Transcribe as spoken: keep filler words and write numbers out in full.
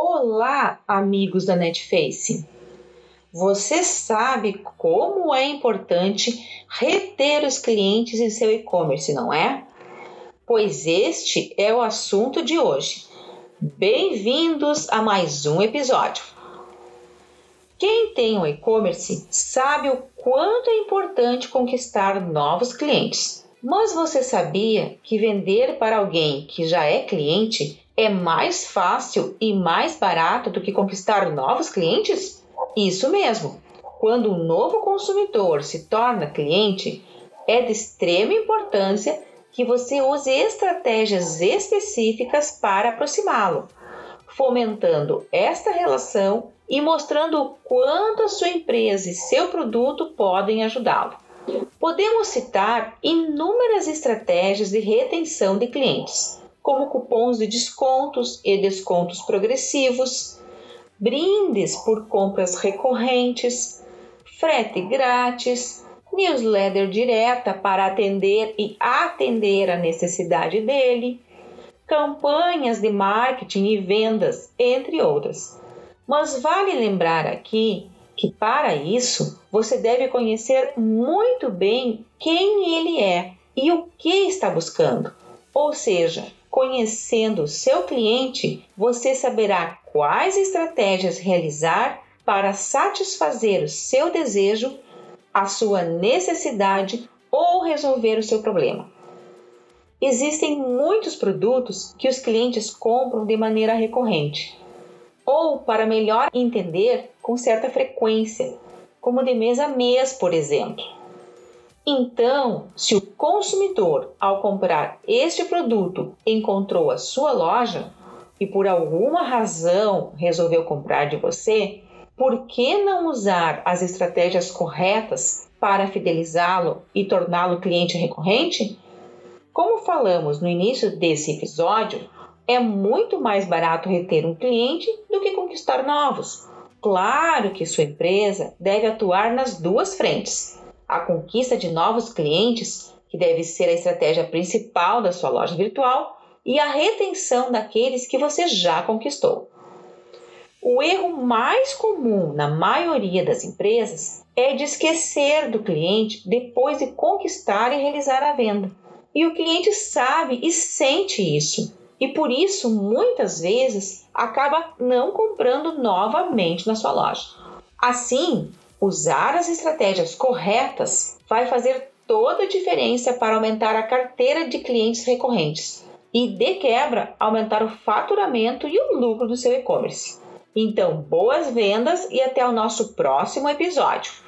Olá, amigos da NetFace! Você sabe como é importante reter os clientes em seu e-commerce, não é? Pois este é o assunto de hoje. Bem-vindos a mais um episódio. Quem tem um e-commerce sabe o quanto é importante conquistar novos clientes. Mas você sabia que vender para alguém que já é cliente é mais fácil e mais barato do que conquistar novos clientes? Isso mesmo! Quando um novo consumidor se torna cliente, é de extrema importância que você use estratégias específicas para aproximá-lo, fomentando esta relação e mostrando o quanto a sua empresa e seu produto podem ajudá-lo. Podemos citar inúmeras estratégias de retenção de clientes, como cupons de descontos e descontos progressivos, brindes por compras recorrentes, frete grátis, newsletter direta para atender e atender a necessidade dele, campanhas de marketing e vendas, entre outras. Mas vale lembrar aqui que para isso você deve conhecer muito bem quem ele é e o que está buscando, ou seja, conhecendo o seu cliente, você saberá quais estratégias realizar para satisfazer o seu desejo, a sua necessidade ou resolver o seu problema. Existem muitos produtos que os clientes compram de maneira recorrente, ou para melhor entender, com certa frequência, como de mês a mês, por exemplo. Então, se o consumidor, ao comprar este produto, encontrou a sua loja e por alguma razão resolveu comprar de você, por que não usar as estratégias corretas para fidelizá-lo e torná-lo cliente recorrente? Como falamos no início desse episódio, é muito mais barato reter um cliente do que conquistar novos. Claro que sua empresa deve atuar nas duas frentes. A conquista de novos clientes, que deve ser a estratégia principal da sua loja virtual, e a retenção daqueles que você já conquistou. O erro mais comum na maioria das empresas é de esquecer do cliente depois de conquistar e realizar a venda. E o cliente sabe e sente isso, e por isso muitas vezes acaba não comprando novamente na sua loja. Assim, usar as estratégias corretas vai fazer toda a diferença para aumentar a carteira de clientes recorrentes e, de quebra, aumentar o faturamento e o lucro do seu e-commerce. Então, boas vendas e até o nosso próximo episódio.